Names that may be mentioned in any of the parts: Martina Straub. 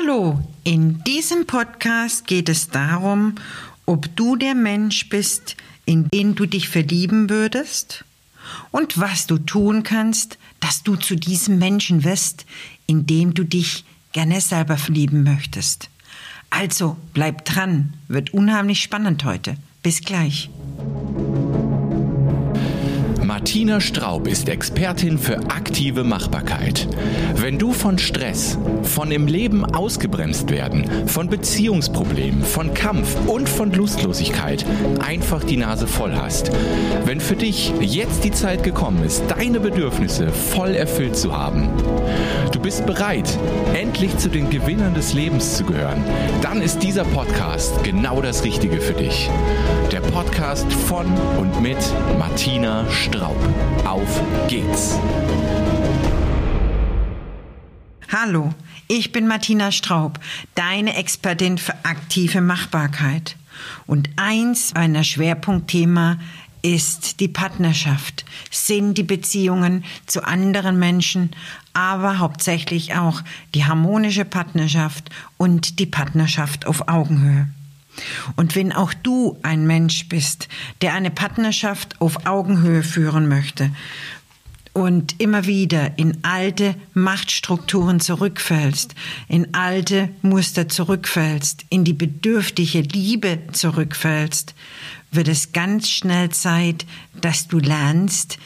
Hallo, in diesem Podcast geht es darum, ob du der Mensch bist, in den du dich verlieben würdest und was du tun kannst, dass du zu diesem Menschen wirst, in dem du dich gerne selber verlieben möchtest. Also bleib dran, wird unheimlich spannend heute. Bis gleich. Martina Straub ist Expertin für aktive Machbarkeit. Wenn du von Stress, von im Leben ausgebremst werden, von Beziehungsproblemen, von Kampf und von Lustlosigkeit einfach die Nase voll hast, wenn für dich jetzt die Zeit gekommen ist, deine Bedürfnisse voll erfüllt zu haben, du bist bereit, endlich zu den Gewinnern des Lebens zu gehören, dann ist dieser Podcast genau das Richtige für dich. Der Podcast von und mit Martina Straub. Auf geht's! Hallo, ich bin Martina Straub, deine Expertin für aktive Machbarkeit. Und eins meiner Schwerpunktthema ist die Partnerschaft, sind die Beziehungen zu anderen Menschen, aber hauptsächlich auch die harmonische Partnerschaft und die Partnerschaft auf Augenhöhe. Und wenn auch du ein Mensch bist, der eine Partnerschaft auf Augenhöhe führen möchte und immer wieder in alte Machtstrukturen zurückfällst, in alte Muster zurückfällst, in die bedürftige Liebe zurückfällst, wird es ganz schnell Zeit, dass du lernst,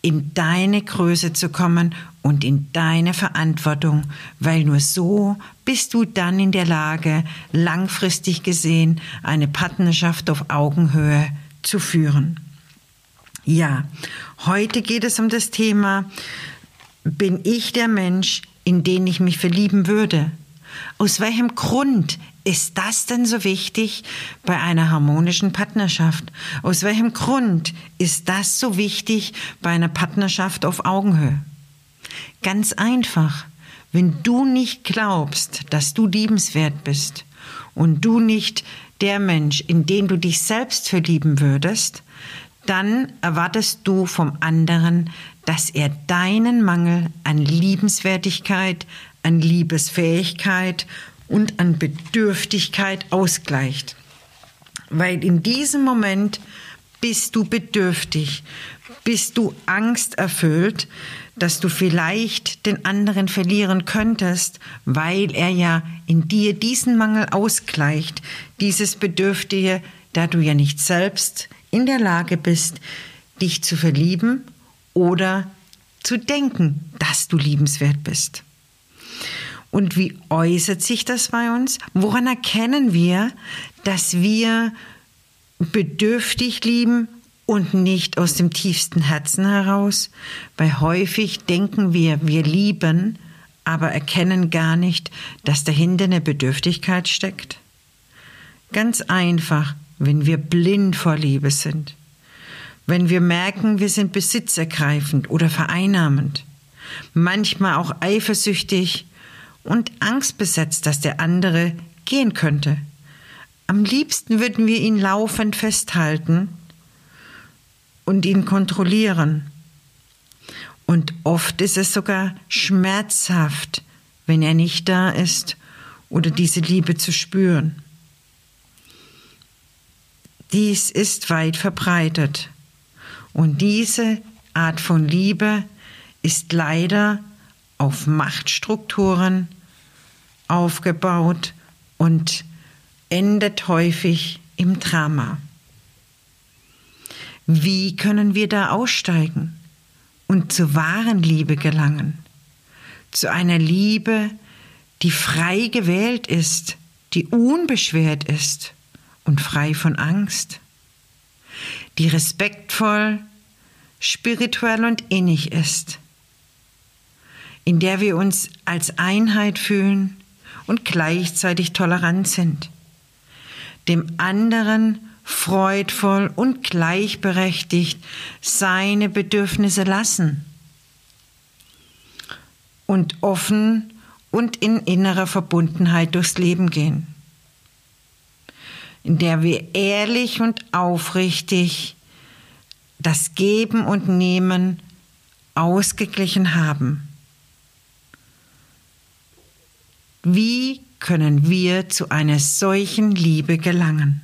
in deine Größe zu kommen und in deine Verantwortung, weil nur so bist du dann in der Lage, langfristig gesehen eine Partnerschaft auf Augenhöhe zu führen. Ja, heute geht es um das Thema, bin ich der Mensch, in den ich mich verlieben würde? Aus welchem Grund ist das denn so wichtig bei einer harmonischen Partnerschaft? Aus welchem Grund ist das so wichtig bei einer Partnerschaft auf Augenhöhe? Ganz einfach, wenn du nicht glaubst, dass du liebenswert bist und du nicht der Mensch, in den du dich selbst verlieben würdest, dann erwartest du vom anderen, dass er deinen Mangel an Liebenswertigkeit, an Liebesfähigkeit und an Bedürftigkeit ausgleicht. Weil in diesem Moment bist du bedürftig, bist du angsterfüllt, dass du vielleicht den anderen verlieren könntest, weil er ja in dir diesen Mangel ausgleicht, dieses Bedürftige, da du ja nicht selbst in der Lage bist, dich zu verlieben oder zu denken, dass du liebenswert bist. Und wie äußert sich das bei uns? Woran erkennen wir, dass wir bedürftig lieben und nicht aus dem tiefsten Herzen heraus? Weil häufig denken wir, wir lieben, aber erkennen gar nicht, dass dahinter eine Bedürftigkeit steckt. Ganz einfach, wenn wir blind vor Liebe sind. Wenn wir merken, wir sind besitzergreifend oder vereinnahmend. Manchmal auch eifersüchtig und angstbesetzt, dass der andere gehen könnte. Am liebsten würden wir ihn laufend festhalten und ihn kontrollieren. Und oft ist es sogar schmerzhaft, wenn er nicht da ist oder diese Liebe zu spüren. Dies ist weit verbreitet. Und diese Art von Liebe ist leider auf Machtstrukturen aufgebaut und endet häufig im Drama. Wie können wir da aussteigen und zur wahren Liebe gelangen? Zu einer Liebe, die frei gewählt ist, die unbeschwert ist und frei von Angst, die respektvoll, spirituell und innig ist, in der wir uns als Einheit fühlen und gleichzeitig tolerant sind, dem anderen freudvoll und gleichberechtigt seine Bedürfnisse lassen und offen und in innerer Verbundenheit durchs Leben gehen, in der wir ehrlich und aufrichtig das Geben und Nehmen ausgeglichen haben. Wie können wir zu einer solchen Liebe gelangen.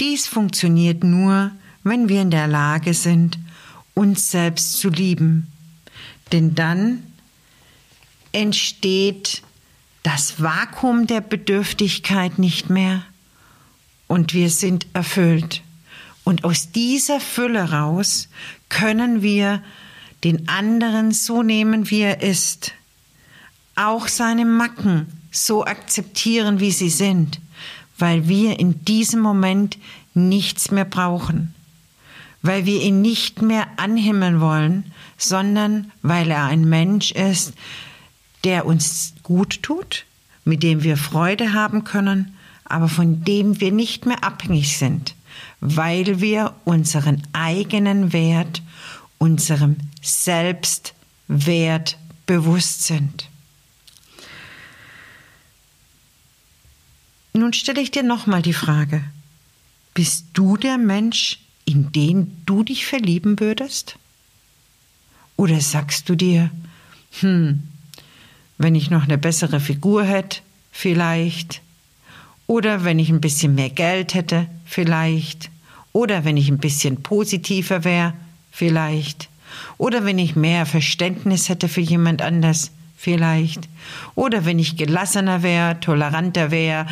Dies funktioniert nur, wenn wir in der Lage sind, uns selbst zu lieben, denn dann entsteht das Vakuum der Bedürftigkeit nicht mehr und wir sind erfüllt. Und aus dieser Fülle raus können wir den anderen so nehmen, wie er ist, auch seine Macken so akzeptieren, wie sie sind, weil wir in diesem Moment nichts mehr brauchen, weil wir ihn nicht mehr anhimmeln wollen, sondern weil er ein Mensch ist, der uns gut tut, mit dem wir Freude haben können, aber von dem wir nicht mehr abhängig sind, weil wir unseren eigenen Wert, unserem Selbstwert bewusst sind. Nun stelle ich dir nochmal die Frage, bist du der Mensch, in den du dich verlieben würdest? Oder sagst du dir, wenn ich noch eine bessere Figur hätte, vielleicht. Oder wenn ich ein bisschen mehr Geld hätte, vielleicht. Oder wenn ich ein bisschen positiver wäre, vielleicht. Oder wenn ich mehr Verständnis hätte für jemand anders, vielleicht. Oder wenn ich gelassener wäre, toleranter wäre,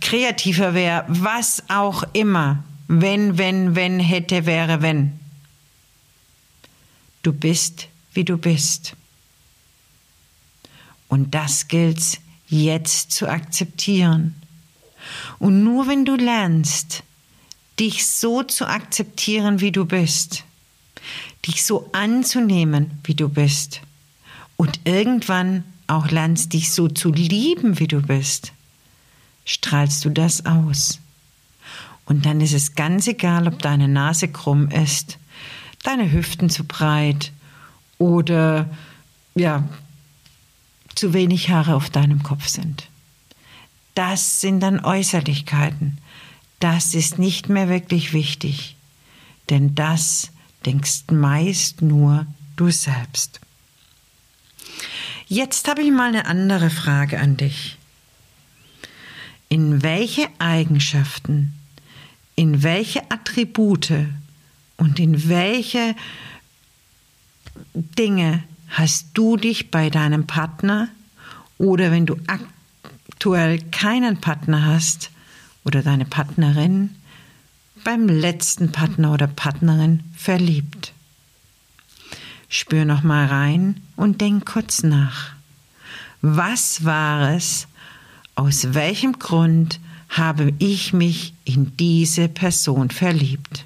kreativer wäre, was auch immer. Wenn, hätte, wäre, wenn. Du bist, wie du bist. Und das gilt's jetzt zu akzeptieren. Und nur wenn du lernst, dich so zu akzeptieren, wie du bist, dich so anzunehmen, wie du bist, und irgendwann auch lernst, dich so zu lieben, wie du bist, strahlst du das aus. Und dann ist es ganz egal, ob deine Nase krumm ist, deine Hüften zu breit oder zu wenig Haare auf deinem Kopf sind. Das sind dann Äußerlichkeiten. Das ist nicht mehr wirklich wichtig, denn das denkst meist nur du selbst. Jetzt habe ich mal eine andere Frage an dich. In welche Eigenschaften, in welche Attribute und in welche Dinge hast du dich bei deinem Partner oder wenn du aktuell keinen Partner hast oder deine Partnerin beim letzten Partner oder Partnerin verliebt? Spür nochmal rein und denk kurz nach. Was war es, aus welchem Grund habe ich mich in diese Person verliebt?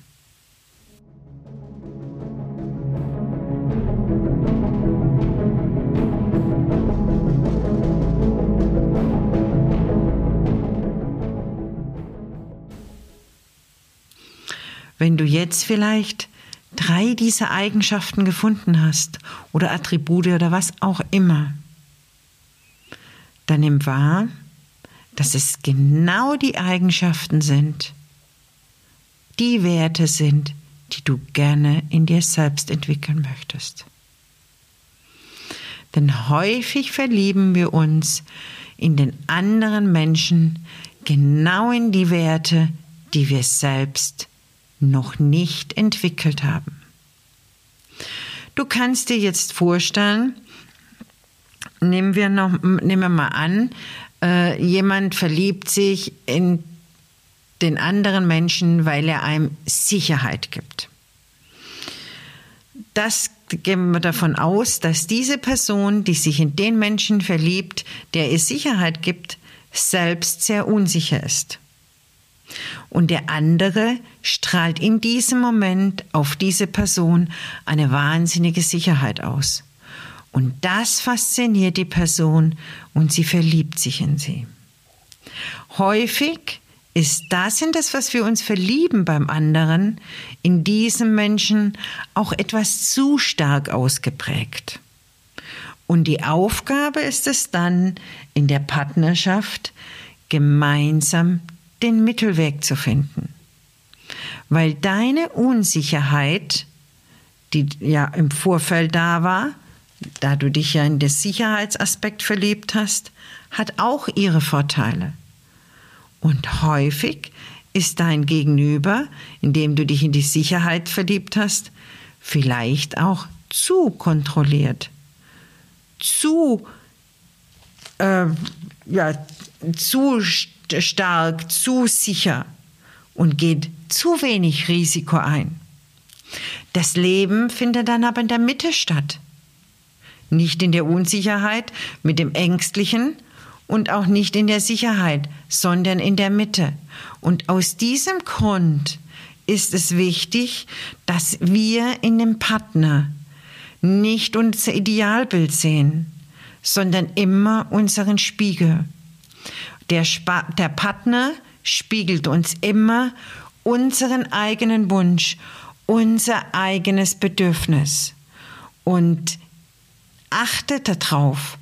Wenn du jetzt vielleicht 3 dieser Eigenschaften gefunden hast oder Attribute oder was auch immer, dann nimm wahr, dass es genau die Eigenschaften sind, die Werte sind, die du gerne in dir selbst entwickeln möchtest. Denn häufig verlieben wir uns in den anderen Menschen genau in die Werte, die wir selbst noch nicht entwickelt haben. Du kannst dir jetzt vorstellen, nehmen wir mal an, jemand verliebt sich in den anderen Menschen, weil er einem Sicherheit gibt. Das gehen wir davon aus, dass diese Person, die sich in den Menschen verliebt, der ihr Sicherheit gibt, selbst sehr unsicher ist. Und der andere strahlt in diesem Moment auf diese Person eine wahnsinnige Sicherheit aus. Und das fasziniert die Person und sie verliebt sich in sie. Häufig ist das in das, was wir uns verlieben beim anderen, in diesem Menschen auch etwas zu stark ausgeprägt. Und die Aufgabe ist es dann, in der Partnerschaft gemeinsam den Mittelweg zu finden, weil deine Unsicherheit, die ja im Vorfeld da war, da du dich ja in den Sicherheitsaspekt verliebt hast, hat auch ihre Vorteile. Und häufig ist dein Gegenüber, in dem du dich in die Sicherheit verliebt hast, vielleicht auch zu kontrolliert, zu stark, zu sicher und geht zu wenig Risiko ein. Das Leben findet dann aber in der Mitte statt. Nicht in der Unsicherheit mit dem Ängstlichen und auch nicht in der Sicherheit, sondern in der Mitte. Und aus diesem Grund ist es wichtig, dass wir in dem Partner nicht unser Idealbild sehen, sondern immer unseren Spiegel. Der Partner spiegelt uns immer unseren eigenen Wunsch, unser eigenes Bedürfnis. Und achtet darauf,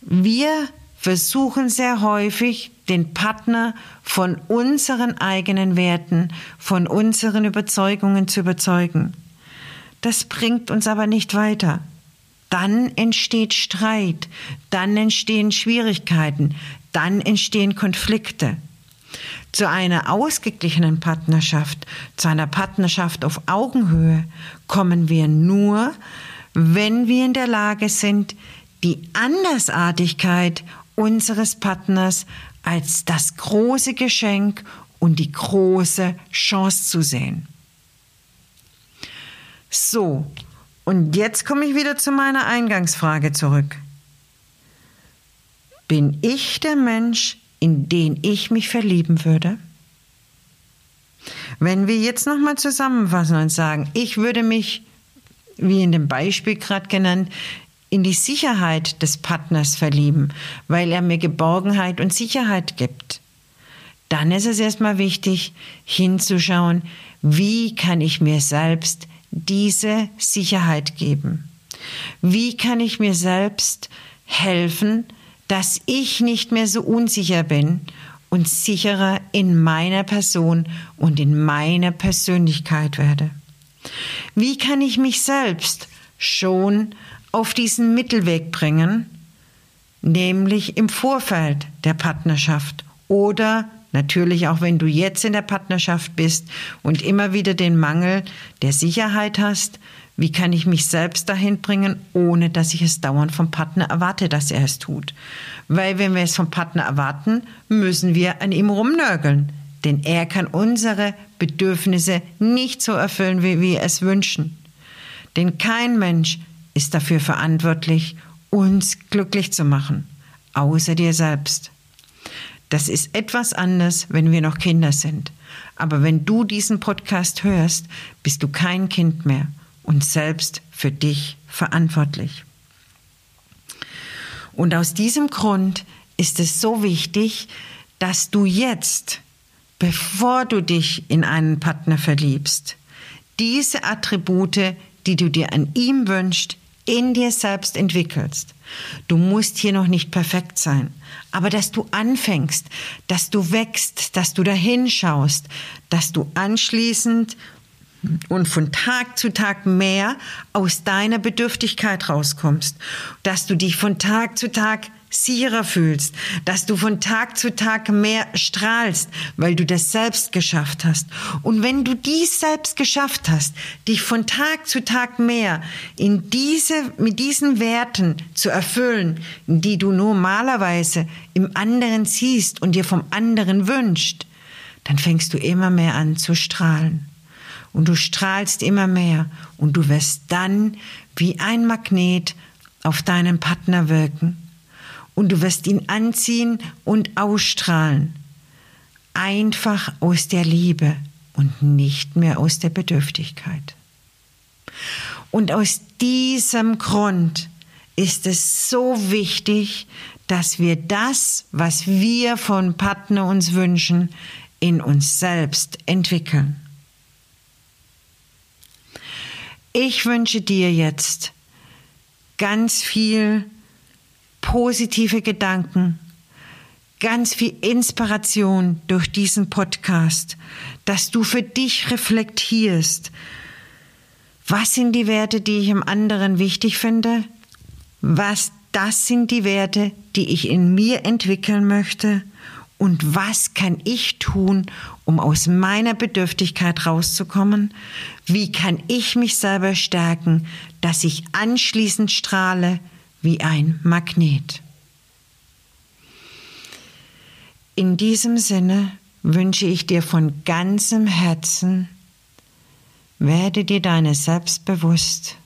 wir versuchen sehr häufig, den Partner von unseren eigenen Werten, von unseren Überzeugungen zu überzeugen. Das bringt uns aber nicht weiter. Dann entsteht Streit, dann entstehen Schwierigkeiten, dann entstehen Konflikte. Zu einer ausgeglichenen Partnerschaft, zu einer Partnerschaft auf Augenhöhe kommen wir nur, wenn wir in der Lage sind, die Andersartigkeit unseres Partners als das große Geschenk und die große Chance zu sehen. So, und jetzt komme ich wieder zu meiner Eingangsfrage zurück. Bin ich der Mensch, in den ich mich verlieben würde? Wenn wir jetzt nochmal zusammenfassen und sagen, ich würde mich, wie in dem Beispiel gerade genannt, in die Sicherheit des Partners verlieben, weil er mir Geborgenheit und Sicherheit gibt. Dann ist es erstmal wichtig, hinzuschauen, wie kann ich mir selbst diese Sicherheit geben? Wie kann ich mir selbst helfen, dass ich nicht mehr so unsicher bin und sicherer in meiner Person und in meiner Persönlichkeit werde? Wie kann ich mich selbst schon auf diesen Mittelweg bringen, nämlich im Vorfeld der Partnerschaft oder natürlich auch, wenn du jetzt in der Partnerschaft bist und immer wieder den Mangel der Sicherheit hast, wie kann ich mich selbst dahin bringen, ohne dass ich es dauernd vom Partner erwarte, dass er es tut? Weil wenn wir es vom Partner erwarten, müssen wir an ihm rumnörgeln, denn er kann unsere Bedürfnisse nicht so erfüllen, wie wir es wünschen. Denn kein Mensch ist dafür verantwortlich, uns glücklich zu machen, außer dir selbst. Das ist etwas anders, wenn wir noch Kinder sind. Aber wenn du diesen Podcast hörst, bist du kein Kind mehr und selbst für dich verantwortlich. Und aus diesem Grund ist es so wichtig, dass du jetzt, bevor du dich in einen Partner verliebst, diese Attribute, die du dir an ihm wünschst, in dir selbst entwickelst. Du musst hier noch nicht perfekt sein, aber dass du anfängst, dass du wächst, dass du dahin schaust, dass du anschließend und von Tag zu Tag mehr aus deiner Bedürftigkeit rauskommst, dass du dich von Tag zu Tag sicherer fühlst, dass du von Tag zu Tag mehr strahlst, weil du das selbst geschafft hast. Und wenn du dies selbst geschafft hast, dich von Tag zu Tag mehr mit diesen Werten zu erfüllen, die du normalerweise im anderen siehst und dir vom anderen wünschst, dann fängst du immer mehr an zu strahlen. Und du strahlst immer mehr und du wirst dann wie ein Magnet auf deinen Partner wirken. Und du wirst ihn anziehen und ausstrahlen. Einfach aus der Liebe und nicht mehr aus der Bedürftigkeit. Und aus diesem Grund ist es so wichtig, dass wir das, was wir von Partner uns wünschen, in uns selbst entwickeln. Ich wünsche dir jetzt ganz viel positive Gedanken, ganz viel Inspiration durch diesen Podcast, dass du für dich reflektierst. Was sind die Werte, die ich im anderen wichtig finde? Das sind die Werte, die ich in mir entwickeln möchte, und was kann ich tun, um aus meiner Bedürftigkeit rauszukommen? Wie kann ich mich selber stärken, dass ich anschließend strahle wie ein Magnet? In diesem Sinne wünsche ich dir von ganzem Herzen, werde dir deines selbst bewusst.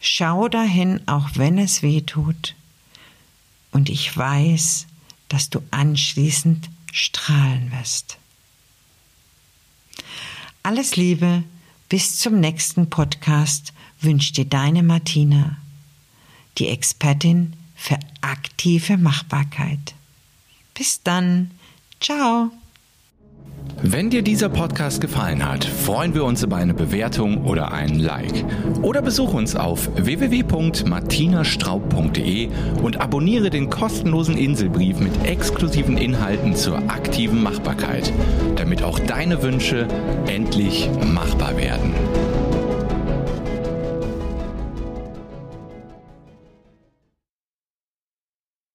Schau dahin, auch wenn es weh tut. Und ich weiß, dass du anschließend strahlen wirst. Alles Liebe, bis zum nächsten Podcast wünscht dir deine Martina, die Expertin für aktive Machbarkeit. Bis dann. Ciao. Wenn dir dieser Podcast gefallen hat, freuen wir uns über eine Bewertung oder einen Like. Oder besuche uns auf www.martinastraub.de und abonniere den kostenlosen Inselbrief mit exklusiven Inhalten zur aktiven Machbarkeit, damit auch deine Wünsche endlich machbar werden.